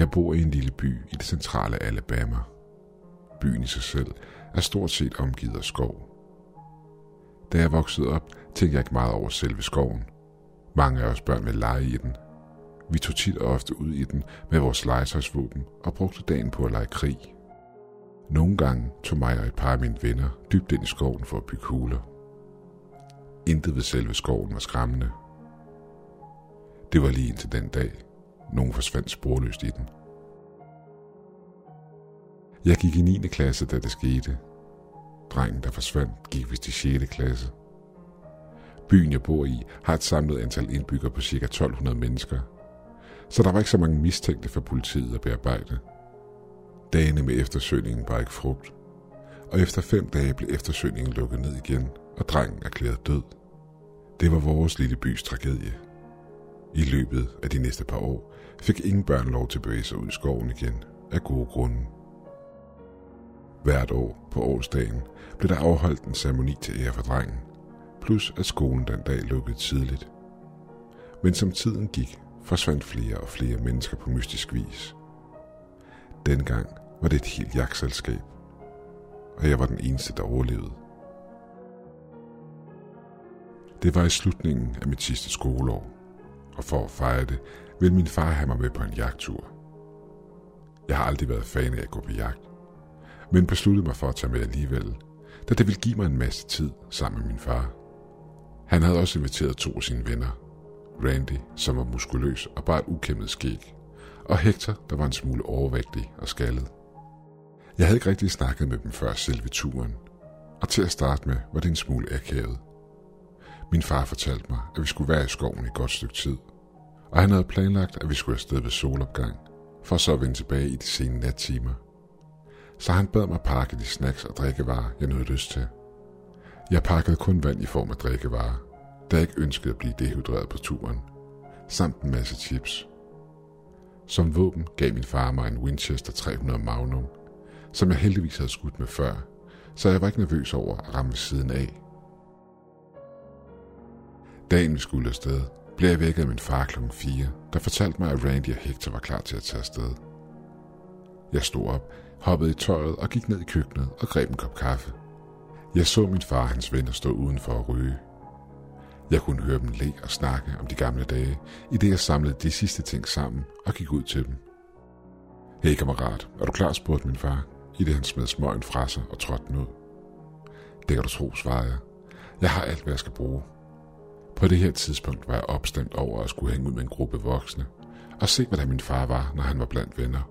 Jeg bor i en lille by i det centrale Alabama. Byen i sig selv er stort set omgivet af skov. Da jeg voksede op, tænkte jeg ikke meget over selve skoven. Mange af os børn ville lege i den. Vi tog tit og ofte ud i den med vores legetøjsvåben og brugte dagen på at lege krig. Nogle gange tog mig og et par af mine venner dybt ind i skoven for at bygge huler. Intet ved selve skoven var skræmmende. Det var lige indtil den dag, nogen forsvandt sporløst i den. Jeg gik i 9. klasse, da det skete. Drengen, der forsvandt, gik vist i 6. klasse. Byen, jeg bor i, har et samlet antal indbyggere på ca. 1200 mennesker, så der var ikke så mange mistænkte for politiet at bearbejde. Dagene med eftersøgningen var ikke frugt, og efter 5 dage blev eftersøgningen lukket ned igen, og drengen erklæret død. Det var vores lille bys tragedie. I løbet af de næste par år fik ingen børn lov til at bevæge sig ud i skoven igen af gode grunde. Hvert år på årsdagen blev der afholdt en ceremoni til ære for drengen, plus at skolen den dag lukkede tidligt. Men som tiden gik, forsvandt flere og flere mennesker på mystisk vis. Dengang var det et helt jagtselskab, og jeg var den eneste, der overlevede. Det var i slutningen af mit sidste skoleår, og for at fejre det, ville min far have mig med på en jagttur. Jeg har aldrig været fan af at gå på jagt, men besluttede mig for at tage med alligevel, da det ville give mig en masse tid sammen med min far. Han havde også inviteret 2 af sine venner, Randy, som var muskuløs og bare et ukæmmet skæg, og Hector, der var en smule overvægtig og skaldet. Jeg havde ikke rigtig snakket med dem før selve turen, og til at starte med var det en smule akavet. Min far fortalte mig, at vi skulle være i skoven i et godt stykke tid, og han havde planlagt, at vi skulle afsted ved solopgang, for så at vende tilbage i de sene nattimer. Så han bad mig pakke de snacks og drikkevarer, jeg nåede lyst til. Jeg pakkede kun vand i form af drikkevarer, da jeg ikke ønskede at blive dehydreret på turen, samt en masse chips. Som våben gav min far mig en Winchester 300 Magnum, som jeg heldigvis havde skudt med før, så jeg var ikke nervøs over at ramme siden af. Dagen vi skulle afsted, blev jeg vækket af min far kl. 4, der fortalte mig, at Randy og Hector var klar til at tage afsted. Jeg stod op, hoppede i tøjet og gik ned i køkkenet og greb en kop kaffe. Jeg så min far og hans venner stå udenfor og ryge. Jeg kunne høre dem le og snakke om de gamle dage, i det jeg samlede de sidste ting sammen og gik ud til dem. "Hey kammerat, er du klar?" spurgte min far, i det han smed smøgen fra sig og trådte den ud. "Det kan du tro," svarede jeg. "Jeg har alt, hvad jeg skal bruge." På det her tidspunkt var jeg opstemt over at skulle hænge ud med en gruppe voksne og se, hvordan min far var, når han var blandt venner.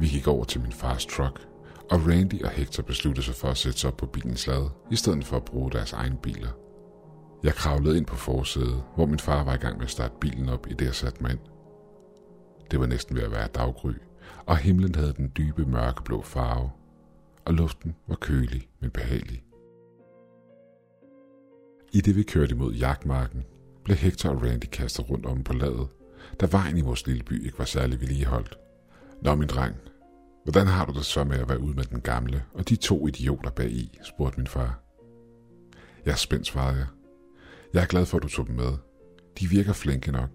Vi gik over til min fars truck, og Randy og Hector besluttede sig for at sætte sig op på bilens lade, i stedet for at bruge deres egne biler. Jeg kravlede ind på forsædet, hvor min far var i gang med at starte bilen op, i det jeg satte mig ind. Det var næsten ved at være daggry, og himlen havde den dybe, mørkeblå farve, og luften var kølig, men behagelig. I det vi kørte imod jagtmarken, blev Hector og Randy kastet rundt om på ladet, da vejen i vores lille by ikke var særlig vedligeholdt. "Nå min dreng, hvordan har du det så med at være ude med den gamle og de 2 idioter bagi?" spurgte min far. "Jeg er spændt," svarede jeg. "Jeg er glad for, at du tog dem med. De virker flinke nok."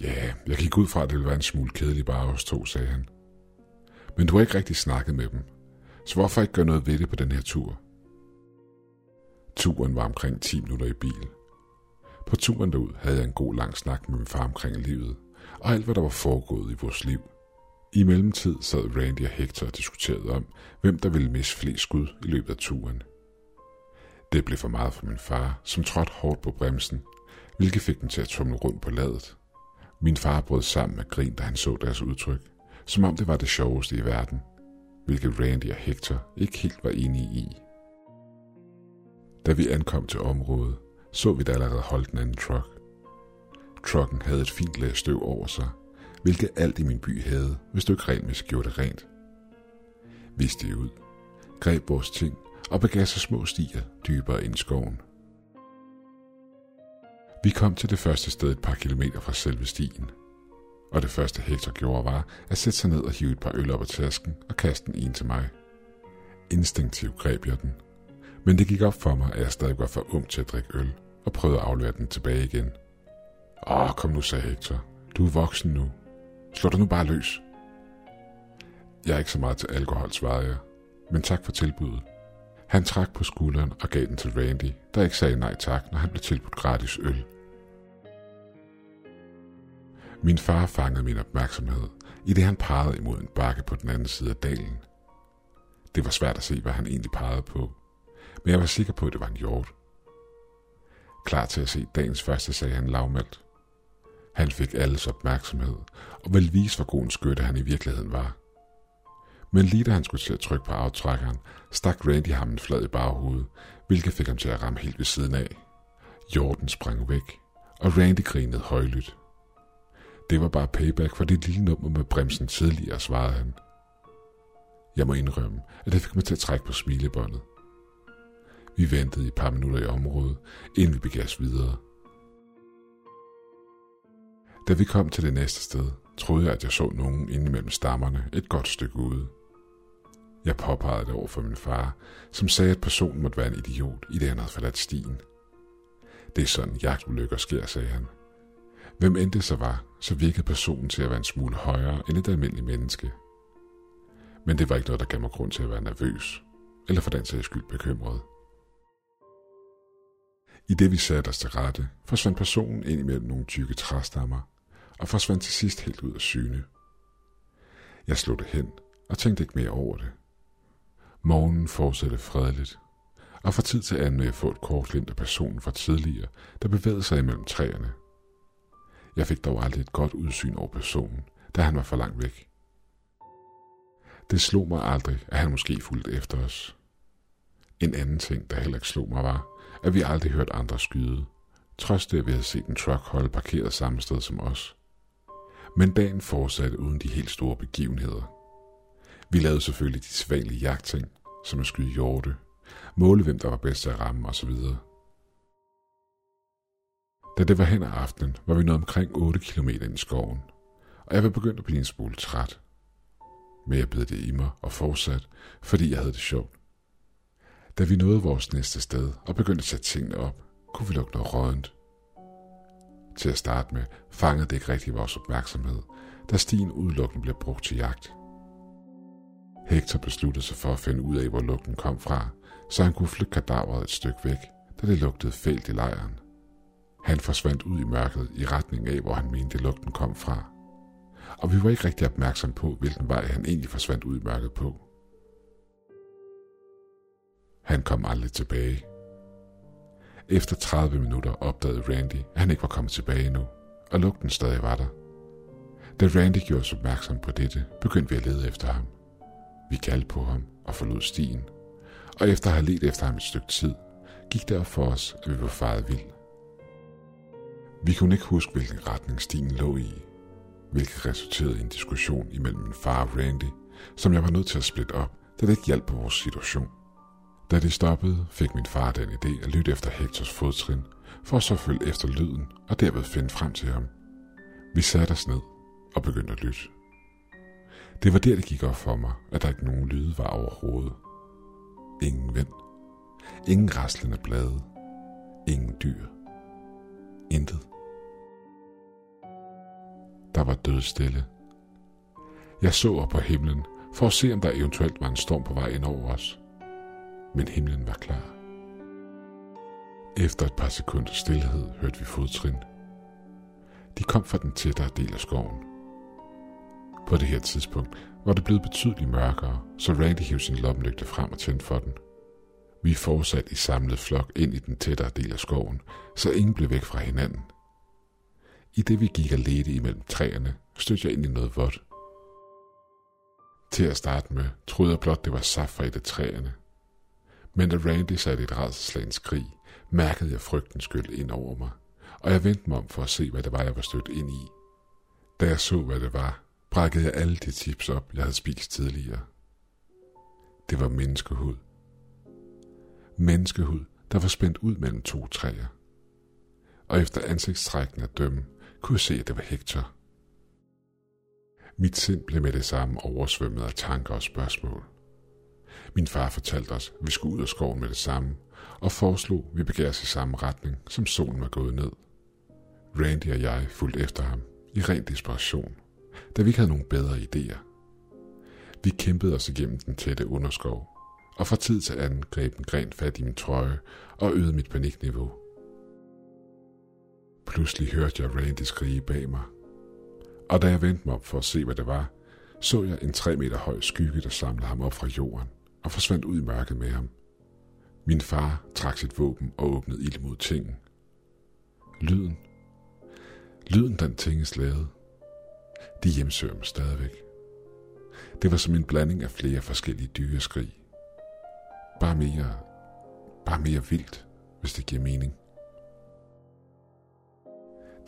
"Ja, jeg gik ud fra, at det ville være en smule kedeligt bare os 2, sagde han. "Men du har ikke rigtig snakket med dem, så hvorfor ikke gøre noget ved det på den her tur?" Turen var omkring 10 minutter i bil. På turen derud havde jeg en god lang snak med min far omkring livet, og alt hvad der var foregået i vores liv. I mellemtid sad Randy og Hector og diskuterede om, hvem der ville miste flest skud i løbet af turen. Det blev for meget for min far, som trådte hårdt på bremsen, hvilket fik dem til at tumle rundt på ladet. Min far brød sammen af grin, da han så deres udtryk, som om det var det sjoveste i verden, hvilket Randy og Hector ikke helt var enige i. Da vi ankom til området, så vi, der allerede holdt en anden truck. Trucken havde et fint lag støv over sig, hvilket alt i min by havde, hvis du ikke regelmæssigt gjorde det rent. Vi steg ud, greb vores ting og begav sig små stier dybere ind i skoven. Vi kom til det første sted et par kilometer fra selve stien, og det første Hector gjorde var at sætte sig ned og hive et par øl op af tasken og kaste den en til mig. Instinktivt greb jeg den, men det gik op for mig, at jeg stadig var for ung til at drikke øl, og prøvede at aflevere den tilbage igen. "Åh, kom nu," sagde Hector. "Du er voksen nu. Slå dig nu bare løs. Jeg er ikke så meget til alkohol, svarede jeg, men tak for tilbuddet. Han trak på skulderen og gav den til Randy, der ikke sagde nej tak, når han blev tilbudt gratis øl. Min far fangede min opmærksomhed, i det han pegede imod en bakke på den anden side af dalen. Det var svært at se, hvad han egentlig pegede på, men jeg var sikker på, at det var en hjort. Klar til at se dagens første, sagde han lavmældt. Han fik alles opmærksomhed, og ville vise, hvor god en skytte han i virkeligheden var. Men lige da han skulle til at trykke på aftrækkeren, stak Randy ham en flad i baghovedet, hvilket fik ham til at ramme helt ved siden af. Hjorten sprang væk, og Randy grinede højlydt. Det var bare payback for det lille nummer med bremsen tidligere, svarede han. Jeg må indrømme, at det fik mig til at trække på smilebåndet. Vi ventede i et par minutter i området, inden vi begav os videre. Da vi kom til det næste sted, troede jeg, at jeg så nogen inde mellem stammerne et godt stykke ude. Jeg påpegede det over for min far, som sagde, at personen måtte være en idiot, i det han havde forladt stien. Det er sådan jagtulykker sker, sagde han. Hvem end det så var, så virkede personen til at være en smule højere end et almindeligt menneske. Men det var ikke noget, der gav mig grund til at være nervøs, eller for den sags skyld bekymret. I det vi satte os til rette, forsvandt personen ind imellem nogle tykke træstammer, og forsvandt til sidst helt ud af syne. Jeg slog det hen, og tænkte ikke mere over det. Morgenen fortsatte fredeligt, og fra tid til anden ville jeg få et kortglimt af personen fra tidligere, der bevægede sig imellem træerne. Jeg fik dog aldrig et godt udsyn over personen, da han var for langt væk. Det slog mig aldrig, at han måske fulgte efter os. En anden ting, der heller ikke slog mig, var, at vi aldrig hørte andre skyde, trods det, at vi havde set en truck holde parkeret samme sted som os. Men dagen fortsatte uden de helt store begivenheder. Vi lavede selvfølgelig de sædvanlige jagtting, som at skyde hjorte, måle hvem der var bedst til at ramme osv. Da det var hen ad aftenen, var vi nået omkring 8 kilometer ind i skoven, og jeg var begyndt at blive en smule træt. Men jeg bed det i mig og fortsatte, fordi jeg havde det sjovt. Da vi nåede vores næste sted og begyndte at sætte tingene op, kunne vi lukke noget rådent. Til at starte med fangede det ikke rigtig vores opmærksomhed, da stien udelukkende blev brugt til jagt. Hector besluttede sig for at finde ud af, hvor lugten kom fra, så han kunne flytte kadaveret et stykke væk, da det lugtede fælt i lejren. Han forsvandt ud i mørket i retning af, hvor han mente, lugten kom fra. Og vi var ikke rigtig opmærksom på, hvilken vej han egentlig forsvandt ud i mørket på. Han kom aldrig tilbage. Efter 30 minutter opdagede Randy, at han ikke var kommet tilbage endnu, og lugten stadig var der. Da Randy gjorde os opmærksom på dette, begyndte vi at lede efter ham. Vi kaldte på ham og forlod stien, og efter at have ledt efter ham et stykke tid, gik det op for os, at vi var faret vild. Vi kunne ikke huske, hvilken retning stien lå i, hvilket resulterede i en diskussion imellem min far og Randy, som jeg var nødt til at splitte op, da det ikke hjalp på vores situation. Da det stoppede, fik min far den idé at lytte efter Hectors fodtrin, for at så følge efter lyden og derved finde frem til ham. Vi satte os ned og begyndte at lytte. Det var der, det gik op for mig, at der ikke nogen lyde var overhovedet. Ingen vind. Ingen raslende blade. Ingen dyr. Intet. Der var dødstille. Jeg så op på himlen for at se, om der eventuelt var en storm på vej ind over os. Men himlen var klar. Efter et par sekunders stilhed hørte vi fodtrin. De kom fra den tættere del af skoven. På det her tidspunkt var det blevet betydeligt mørkere, så Randy hævde sin lommelygte frem og tændte for den. Vi fortsatte i samlet flok ind i den tættere del af skoven, så ingen blev væk fra hinanden. I det vi gik og ledte imellem træerne, stødte jeg ind i noget vådt. Til at starte med troede jeg blot, det var saft fra et af træerne. Men da Randy satte et rædselsslagen skrig, mærkede jeg frygten skylle ind over mig, og jeg vendte mig om for at se, hvad det var, jeg var stødt ind i. Da jeg så, hvad det var, brækkede jeg alle de tips op, jeg havde spist tidligere. Det var menneskehud. Menneskehud, der var spændt ud mellem to træer. Og efter ansigtstrækken at dømme, kunne jeg se, at det var Hector. Mit sind blev med det samme oversvømmet af tanker og spørgsmål. Min far fortalte os, at vi skulle ud af skoven med det samme, og foreslog, at vi begav os i samme retning, som solen var gået ned. Randy og jeg fulgte efter ham i ren desperation, da vi ikke havde nogen bedre idéer. Vi kæmpede os igennem den tætte underskov, og fra tid til anden greb en gren fat i min trøje og øgede mit panikniveau. Pludselig hørte jeg Randy skrige bag mig, og da jeg vendte mig op for at se, hvad det var, så jeg en 3 meter høj skygge, der samlede ham op fra jorden og forsvandt ud i mørket med ham. Min far trak sit våben og åbnede ild mod tingen. Lyden den tinges lavede. De hjemsøger mig stadigvæk. Det var som en blanding af flere forskellige dyreskrig. Bare mere vildt, hvis det giver mening.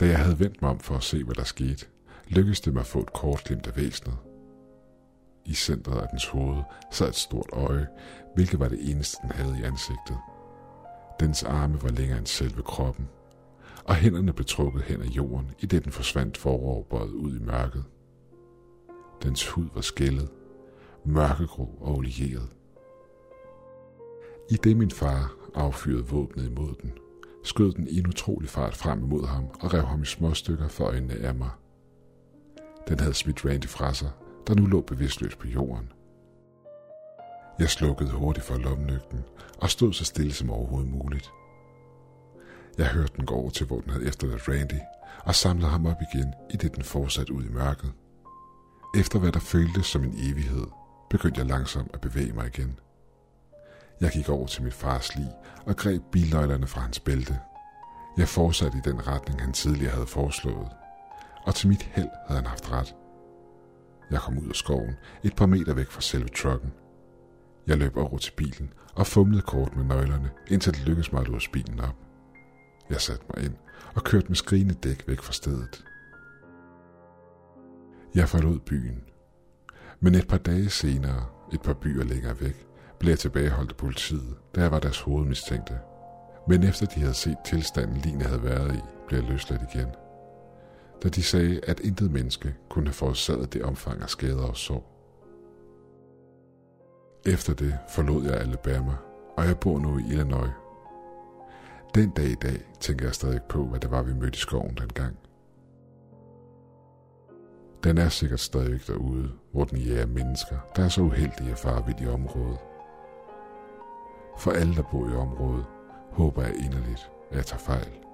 Da jeg havde vendt mig om for at se, hvad der skete, lykkedes det mig at få et kort glimt af væsenet. I centret af dens hoved sad et stort øje, hvilket var det eneste, den havde i ansigtet. Dens arme var længere end selve kroppen, og hænderne blev trukket hen af jorden, idet den forsvandt foroverbøjet ud i mørket. Dens hud var skældet, mørkegrå og olieret. I det min far affyrede våbnet imod den, skød den i en utrolig fart frem imod ham og rev ham i små stykker for øjnene af mig. Den havde smidt Randy fra sig, der nu lå bevidstløs på jorden. Jeg slukkede hurtigt for lommelygten og stod så stille som overhovedet muligt. Jeg hørte den gå over til, hvor den havde efterladt Randy, og samlede ham op igen, idet den fortsatte ud i mørket. Efter hvad der føltes som en evighed, begyndte jeg langsomt at bevæge mig igen. Jeg gik over til mit fars lig og greb bilnøglerne fra hans bælte. Jeg fortsatte i den retning, han tidligere havde foreslået, og til mit held havde han haft ret. Jeg kom ud af skoven, et par meter væk fra selve trucken. Jeg løb over til bilen og fumlede kort med nøglerne, indtil det lykkedes mig at låse bilen op. Jeg satte mig ind og kørte med skrigende dæk væk fra stedet. Jeg forlod byen, men et par dage senere, et par byer længere væk, blev jeg tilbageholdt af politiet, da jeg var deres hovedmistænkte. Men efter de havde set tilstanden, Line havde været i, blev jeg løsladt igen, da de sagde, at intet menneske kunne have forårsaget det omfang af skader og sorg. Efter det forlod jeg Alabama, og jeg bor nu i Illinois. Den dag i dag tænker jeg stadig på, hvad det var, vi mødte i skoven dengang. Den er sikkert stadig derude, hvor den jager mennesker, der er så uheldige at fare vild i området. For alle, der bor i området, håber jeg inderligt, at jeg tager fejl.